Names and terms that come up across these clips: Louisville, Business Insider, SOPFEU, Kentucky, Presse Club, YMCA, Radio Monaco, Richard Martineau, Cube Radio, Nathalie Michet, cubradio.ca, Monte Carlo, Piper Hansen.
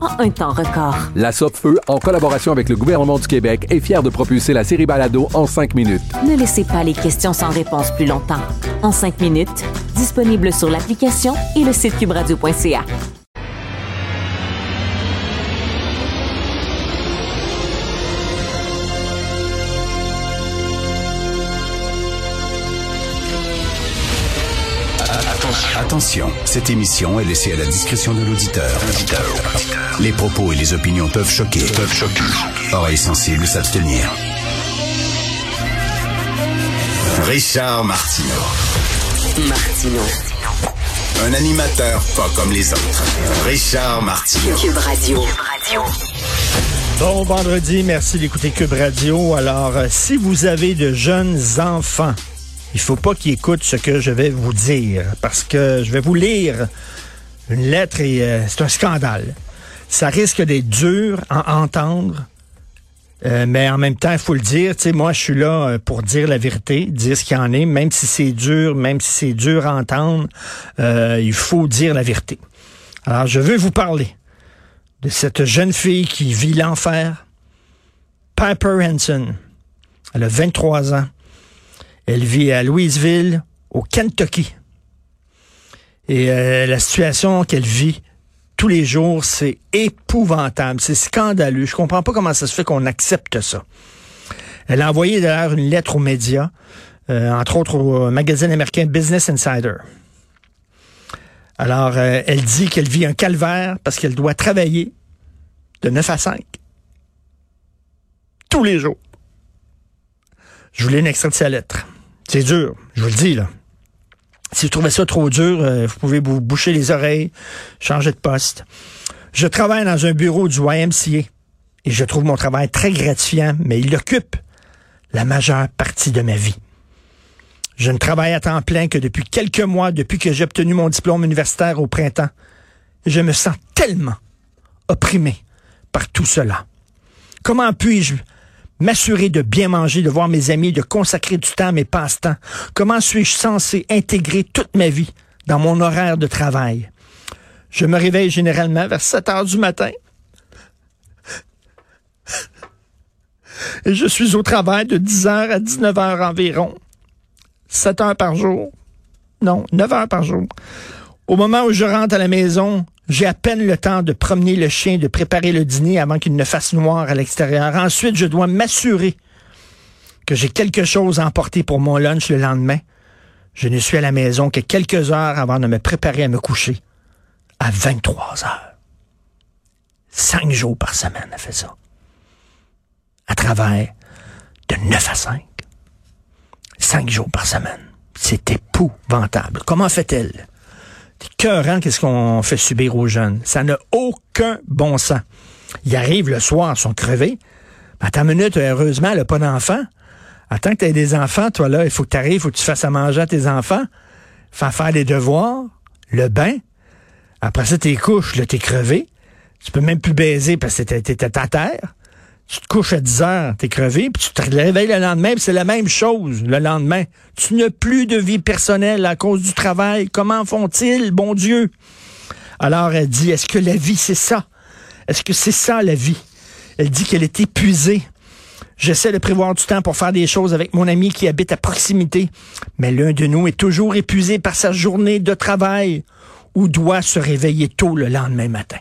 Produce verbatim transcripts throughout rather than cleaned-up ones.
en un temps record. La SOPFEU, en collaboration avec le gouvernement du Québec, est fière de propulser la série Balado en cinq minutes. Ne laissez pas les questions sans réponse plus longtemps. En cinq minutes, disponible sur l'application et le site cube radio point c a. Attention, cette émission est laissée à la discrétion de l'auditeur. Les propos et les opinions peuvent choquer. Peuvent choquer. Oreilles sensibles s'abstenir. Richard Martineau. Martineau. Un animateur pas comme les autres. Richard Martineau. Cube Radio. Cube Radio. Bon vendredi, merci d'écouter Cube Radio. Alors, si vous avez de jeunes enfants, il faut pas qu'ils écoutent ce que je vais vous dire, parce que je vais vous lire une lettre et euh, c'est un scandale. Ça risque d'être dur à entendre, euh, mais en même temps, il faut le dire. Tu sais, moi, je suis là pour dire la vérité, dire ce qu'il y en est, même si c'est dur, même si c'est dur à entendre, euh, il faut dire la vérité. Alors, je veux vous parler de cette jeune fille qui vit l'enfer, Piper Hansen. Elle a vingt-trois ans. Elle vit à Louisville, au Kentucky. Et euh, la situation qu'elle vit tous les jours, c'est épouvantable, c'est scandaleux. Je comprends pas comment ça se fait qu'on accepte ça. Elle a envoyé d'ailleurs une lettre aux médias, euh, entre autres au magazine américain Business Insider. Alors, euh, elle dit qu'elle vit un calvaire parce qu'elle doit travailler de neuf à cinq. Tous les jours. Je voulais une extrait de sa lettre. C'est dur, je vous le dis, là. Si vous trouvez ça trop dur, euh, vous pouvez vous boucher les oreilles, changer de poste. Je travaille dans un bureau du Y M C A et je trouve mon travail très gratifiant, mais il occupe la majeure partie de ma vie. Je ne travaille à temps plein que depuis quelques mois, depuis que j'ai obtenu mon diplôme universitaire au printemps. Je me sens tellement opprimé par tout cela. Comment puis-je m'assurer de bien manger, de voir mes amis, de consacrer du temps à mes passe-temps? Comment suis-je censé intégrer toute ma vie dans mon horaire de travail? Je me réveille généralement vers sept heures du matin. Et je suis au travail de dix heures à dix-neuf heures environ. sept heures par jour. Non, neuf heures par jour. Au moment où je rentre à la maison, j'ai à peine le temps de promener le chien, de préparer le dîner avant qu'il ne fasse noir à l'extérieur. Ensuite, je dois m'assurer que j'ai quelque chose à emporter pour mon lunch le lendemain. Je ne suis à la maison que quelques heures avant de me préparer à me coucher. À vingt-trois heures. Cinq jours par semaine, elle fait ça. À travers de neuf à cinq. Cinq jours par semaine. C'est épouvantable. Comment fait-elle? C'est écœurant qu'est-ce qu'on fait subir aux jeunes. Ça n'a aucun bon sens. Ils arrivent le soir, ils sont crevés. Attends une minute, heureusement, elle n'a pas d'enfant. Attends que tu aies des enfants, toi là, il faut que tu arrives, il faut que tu fasses à manger à tes enfants. Faire faire les devoirs, le bain. Après ça, tes couches, là, t'es crevé. Tu peux même plus baiser parce que t'étais, t'étais à terre. Tu te couches à dix heures, t'es crevé, puis tu te réveilles le lendemain, puis c'est la même chose le lendemain. Tu n'as plus de vie personnelle à cause du travail. Comment font-ils, bon Dieu? Alors, elle dit, est-ce que la vie, c'est ça? Est-ce que c'est ça, la vie? Elle dit qu'elle est épuisée. J'essaie de prévoir du temps pour faire des choses avec mon ami qui habite à proximité, mais l'un de nous est toujours épuisé par sa journée de travail ou doit se réveiller tôt le lendemain matin.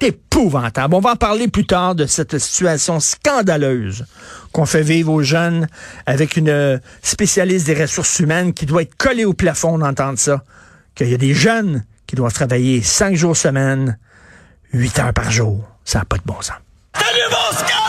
épouvantable. On va en parler plus tard de cette situation scandaleuse qu'on fait vivre aux jeunes avec une spécialiste des ressources humaines qui doit être collée au plafond d'entendre ça. Qu'il y a des jeunes qui doivent travailler cinq jours semaine, huit heures par jour. Ça n'a pas de bon sens. Salut mon scout!